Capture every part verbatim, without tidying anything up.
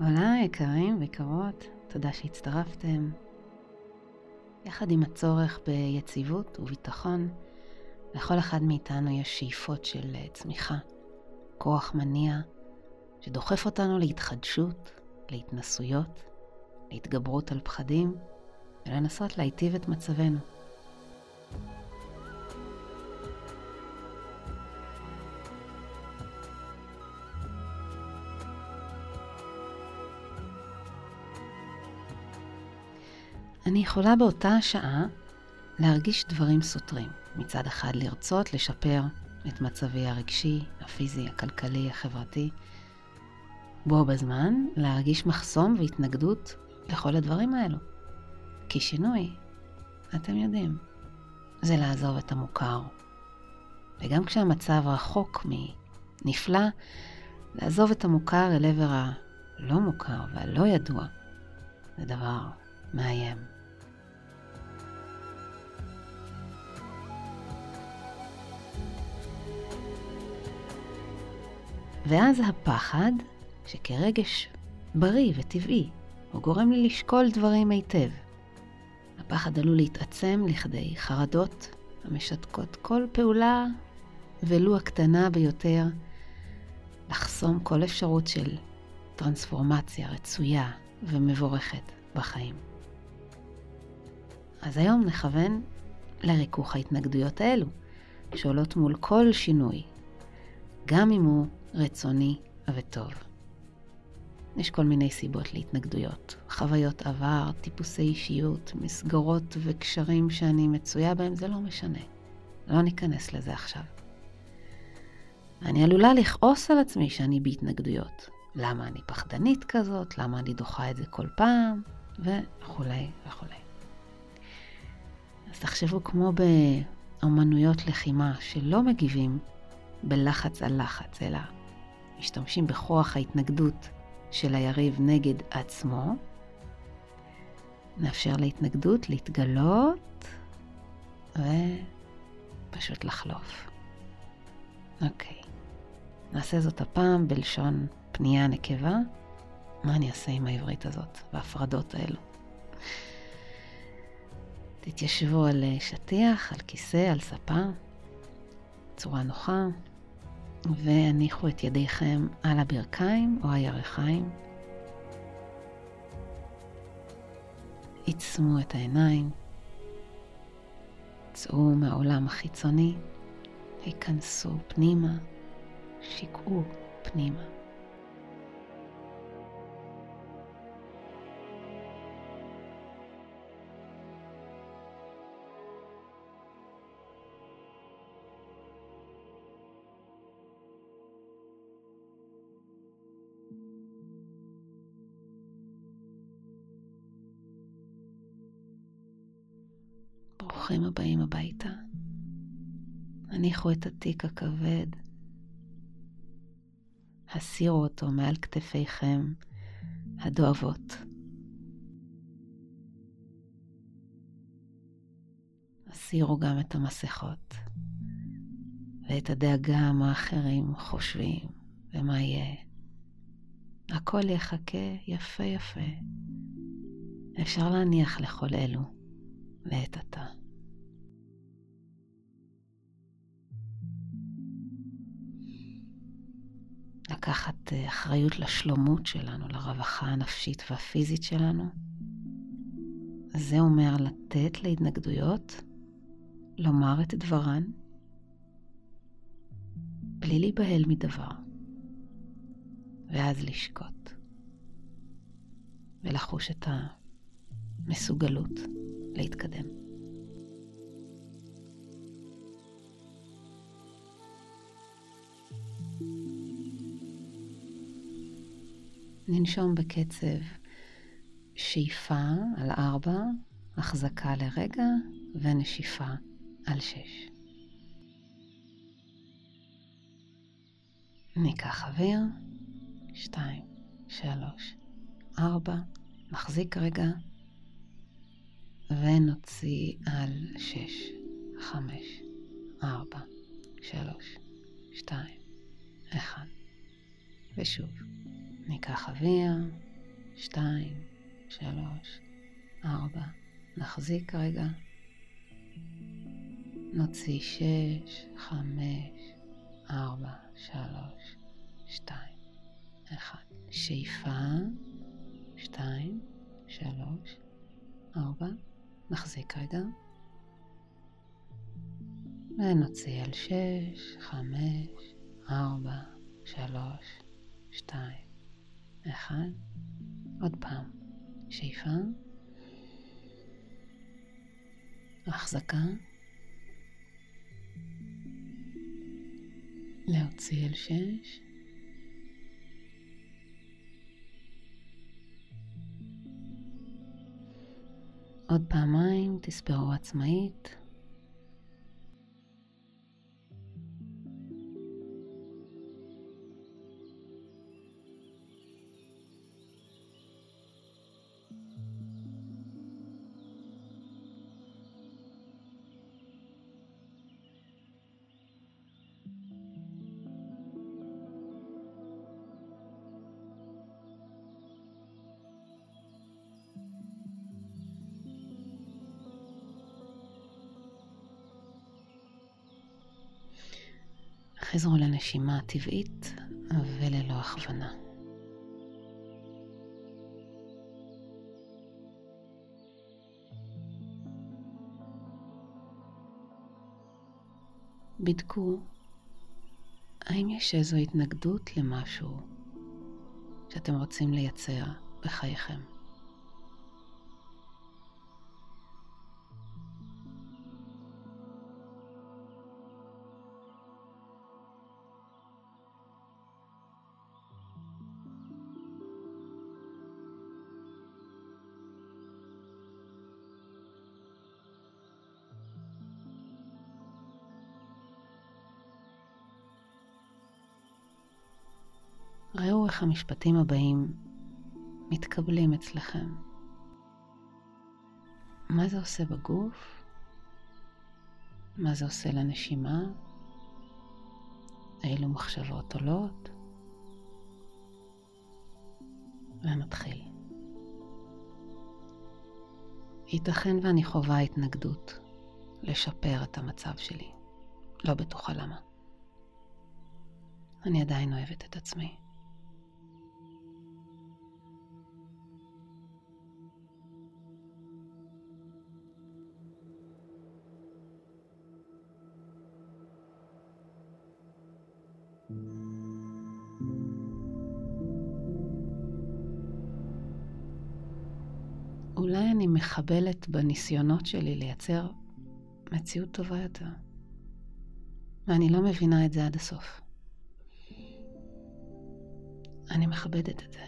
עולה יקרים ויקרות, תודה שהצטרפתם. יחד עם הצורך ביציבות וביטחון, לכל אחד מאיתנו יש שאיפות של צמיחה, כוח מניע שדוחף אותנו להתחדשות, להתנסויות, להתגברות על פחדים ולנסות להיטיב את מצבנו. אני יכולה באותה השעה להרגיש דברים סותרים. מצד אחד לרצות לשפר את מצבי הרגשי, הפיזי, הכלכלי, החברתי. בו בזמן להרגיש מחסום והתנגדות לכל הדברים האלו. כי שינוי, אתם יודעים, זה לעזוב את המוכר. וגם כשהמצב רחוק מנפלא, לעזוב את המוכר אל עבר הלא מוכר והלא ידוע. זה דבר מאיים. ואז הפחד, שכרגש בריא וטבעי, הוא גורם לי לשקול דברים היטב. הפחד עלול להתעצם לכדי חרדות המשתקות כל פעולה ולו הקטנה ביותר, לחסום כל אפשרות של טרנספורמציה רצויה ומבורכת בחיים. אז היום נכוון לריכוך ההתנגדויות האלו, שעולות מול כל שינוי, גם אם הוא רצוני וטוב. יש כל מיני סיבות להתנגדויות, חוויות עבר, טיפוסי אישיות, מסגרות וקשרים שאני מצויה בהם, זה לא משנה. לא ניכנס לזה עכשיו. אני עלולה לכעוס על עצמי שאני בהתנגדויות. למה אני פחדנית כזאת? למה אני דוחה את זה כל פעם? וכולי וכולי. אז תחשבו כמו באמנויות לחימה שלא מגיבים בלחץ על לחץ, אלא משתמשים בכוח ההתנגדות של היריב נגד עצמו. נאפשר להתנגדות להתגלות ופשוט לחלוף. אוקיי, נעשה זאת הפעם בלשון פנייה נקבה. מה אני אעשה עם העברית הזאת וההפרדות האלו? תתיישבו על שטיח, על כיסא, על ספה, צורה נוחה, והניחו את ידיכם על הברכיים או הירכיים. עצמו את העיניים, צאו מהעולם החיצוני, היכנסו פנימה, שיקעו פנימה. ברוכים הבאים הביתה. הניחו את התיק הכבד. הסירו אותו מעל כתפיכם הדואבות. הסירו גם את המסכות ואת הדאגה מה אחרים חושבים ומה יהיה. הכל יחכה יפה יפה. אפשר להניח לכל אלו לעת עתה. לקחת אחריות לשלומות שלנו, לרווחה הנפשית והפיזית שלנו. זה אומר לתת להתנגדויות, לומר את דברן, בלי להיבהל מדבר, ואז לשקוט, ולחוש את המסוגלות להתקדם. ננשום בקצב שאיפה על ארבע, החזקה לרגע ונשיפה על שש. ניקח אוויר, שתיים, שלוש, ארבע, נחזיק רגע ונוציא על שש, חמש, ארבע, שלוש, שתיים, אחד. ושוב. ניקח אוויר, שתיים, שלוש, ארבע. נחזיק רגע. נוציא שש, חמש, ארבע, שלוש, שתיים, אחת. שאיפה, שתיים, שלוש, ארבע. נחזיק רגע. ונוציא על שש, חמש, ארבע, שלוש, שתיים, אחד. עוד פעם. שאיפה. החזקה. להוציא על שש. עוד פעמיים תספרו עצמאית. חזרו לנשימה הטבעית וללא הכוונה. בדקו האם יש איזו התנגדות למשהו שאתם רוצים לייצר בחייכם. ראו איך המשפטים הבאים מתקבלים אצלכם. מה זה עושה בגוף? מה זה עושה לנשימה? אילו מחשבות עולות? ונתחיל. ייתכן ואני חווה התנגדות לשפר את המצב שלי. לא בטוחה למה. אני עדיין אוהבת את עצמי. אולי אני מחבלת בניסיונות שלי לייצר מציאות טובה יותר, ואני לא מבינה את זה עד הסוף. אני מכבדת את זה.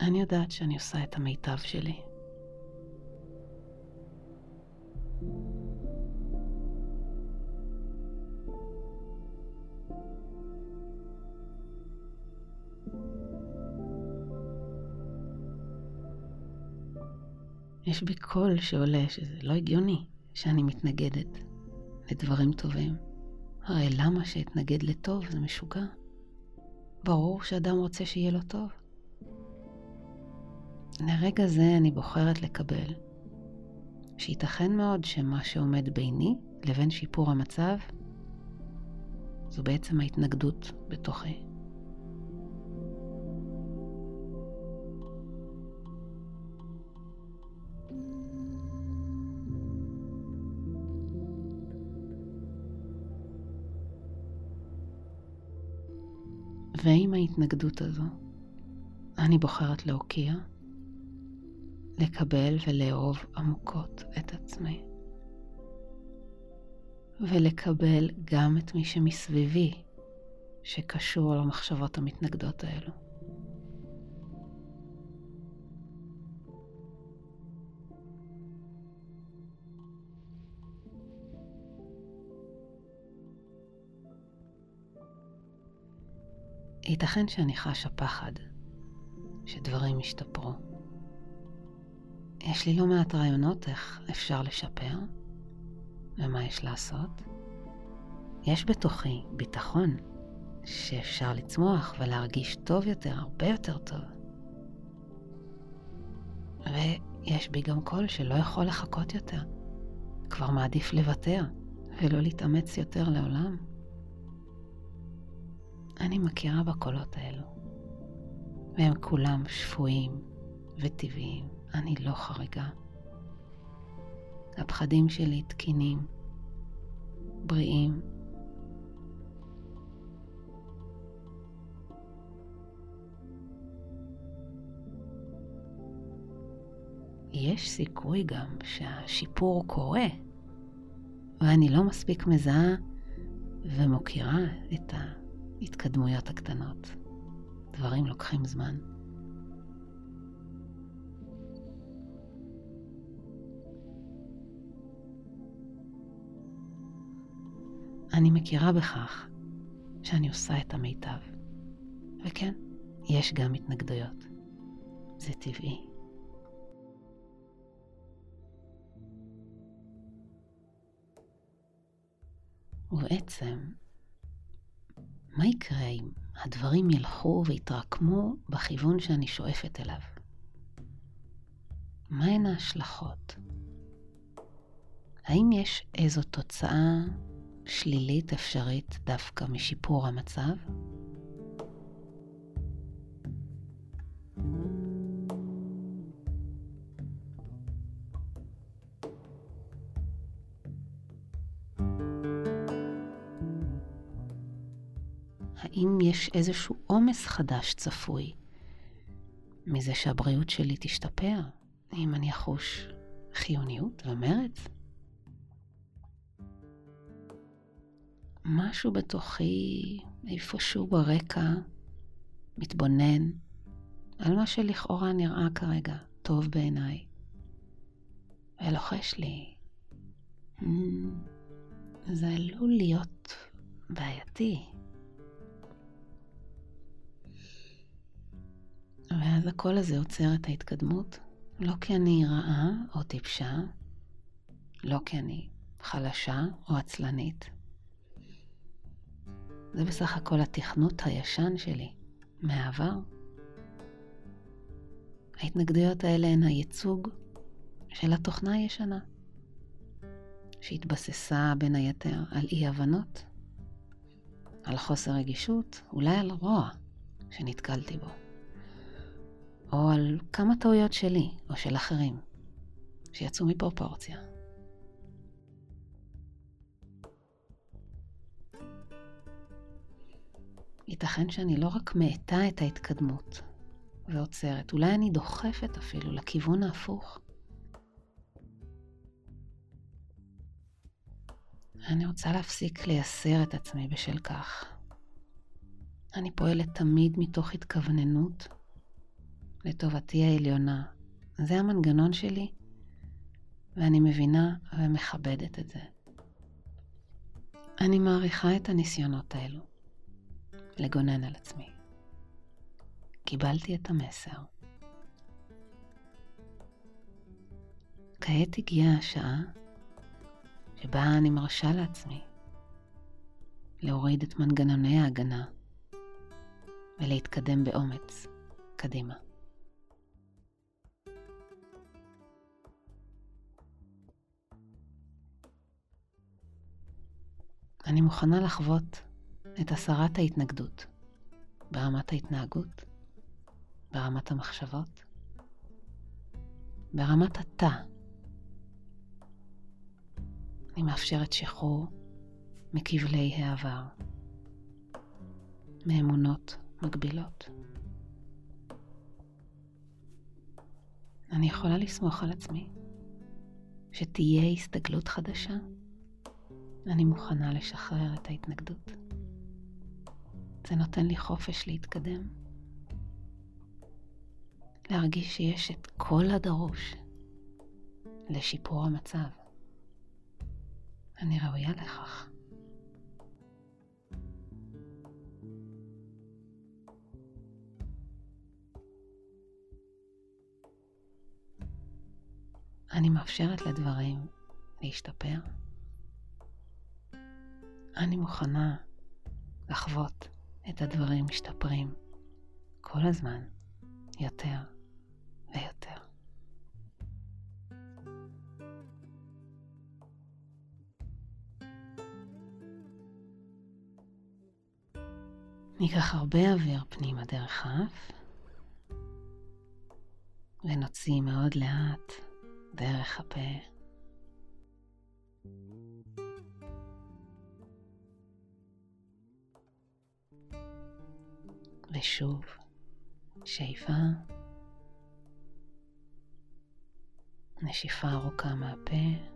אני יודעת שאני עושה את המיטב שלי. יש בי קול שעולה שזה לא הגיוני שאני מתנגדת לדברים טובים. הרי למה שהתנגד לטוב? זה משוגע. ברור שאדם רוצה שיהיה לו טוב. לרגע זה אני בוחרת לקבל שייתכן מאוד שמה שעומד ביני לבין שיפור המצב זו בעצם ההתנגדות בתוכי. ועם ההתנגדות הזו, אני בוחרת להוקיע, לקבל ולאהוב עמוקות את עצמי. ולקבל גם את מי שמסביבי, שקשור למחשבות המתנגדות האלו. ייתכן שאני חשה פחד שדברים ישתפרו. יש לי לא מעט רעיונות איך אפשר לשפר ומה יש לעשות. יש בתוכי ביטחון שאפשר לצמוח ולהרגיש טוב יותר, הרבה יותר טוב. ויש בי גם קול שלא יכול לחכות יותר. כבר מעדיף לוותר ולא להתאמץ יותר לעולם. אני מכירה בקולות האלו, והם כולם שפויים וטבעיים. אני לא חריגה. הפחדים שלי תקינים, בריאים. יש סיכוי גם שהשיפור קורה, ואני לא מספיק מזהה ומוכירה את ההתקדמויות הקטנות. דברים לוקחים זמן. אני מכירה בכך שאני עושה את המיטב. וכן, יש גם התנגדויות. זה טבעי. ובעצם, מה יקרה אם הדברים ילכו ויתרקמו בכיוון שאני שואפת אליו? מהן ההשלכות? האם יש איזו תוצאה שלילית אפשרית דווקא משיפור המצב? האם יש איזשהו עומס חדש צפוי מזה שהבריאות שלי תשתפר, אם אני אחוש חיוניות ומרץ? משהו בתוכי, איפשהו ברקע, מתבונן על מה שלכאורה נראה כרגע טוב בעיניי. ולוחש לי, זה עלול להיות בעייתי. ואז הקול הזה עוצר את ההתקדמות, לא כי אני רעה או טיפשה, לא כי אני חלשה או עצלנית. זה בסך הכל התכנות הישן שלי, מהעבר. ההתנגדויות האלה הן הייצוג של התוכנה הישנה, שהתבססה בין היתר על אי-הבנות, על חוסר רגישות, אולי על רוע שנתקלתי בו, או על כמה טעויות שלי או של אחרים שיצאו מפרופורציה. ייתכן שאני לא רק מעטה את ההתקדמות ועוצרת, אולי אני דוחפת אפילו לכיוון ההפוך. אני רוצה להפסיק לייסר את עצמי בשל כך. אני פועלת תמיד מתוך התכווננות לטובתי העליונה. זה המנגנון שלי, ואני מבינה ומכבדת את זה. אני מעריכה את הניסיונות האלו לגונן על עצמי. קיבלתי את המסר. כעת הגיעה השעה שבה אני מרשה לעצמי להוריד את מנגנוני ההגנה ולהתקדם באומץ קדימה. אני מוכנה לחוות את הסרת ההתנגדות ברמת ההתנהגות, ברמת המחשבות, ברמת התא. אני מאפשרת שחרור מכבלי העבר, מאמונות מגבילות. אני יכולה לסמוך על עצמי שתהיה הסתגלות חדשה. אני מוכנה לשחרר את ההתנגדות. זה נותן לי חופש להתקדם. להרגיש שיש את כל הדרוש לשיפור המצב. אני ראויה לכך. אני מאפשרת לדברים להשתפר. אני מוכנה לחוות את הדברים משתפרים כל הזמן, יותר ויותר. ניקח הרבה אוויר פנימה דרך האף, ונוציא מאוד לאט דרך הפה. ושוב, שאיפה, נשיפה ארוכה מהפה.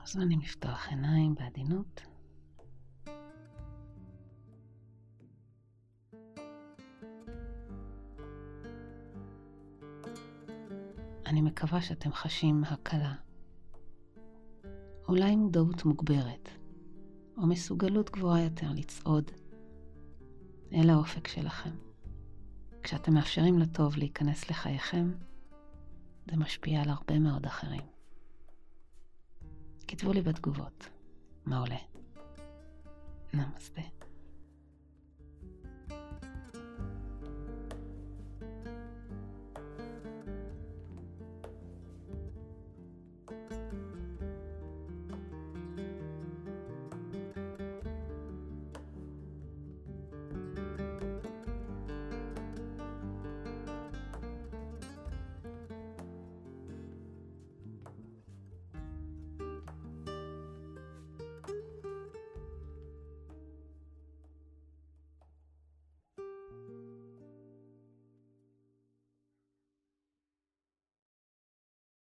מוזמנים לפתוח עיניים בעדינות. אני מקווה שאתם חשים הקלה, אולי מודעות מוגברת, או מסוגלות גבוהה יותר לצעוד אל האופק שלכם. כשאתם מאפשרים לטוב להיכנס לחייכם, זה משפיע על הרבה מאוד אחרים. כתבו לי בתגובות מה עולה. נמסטה.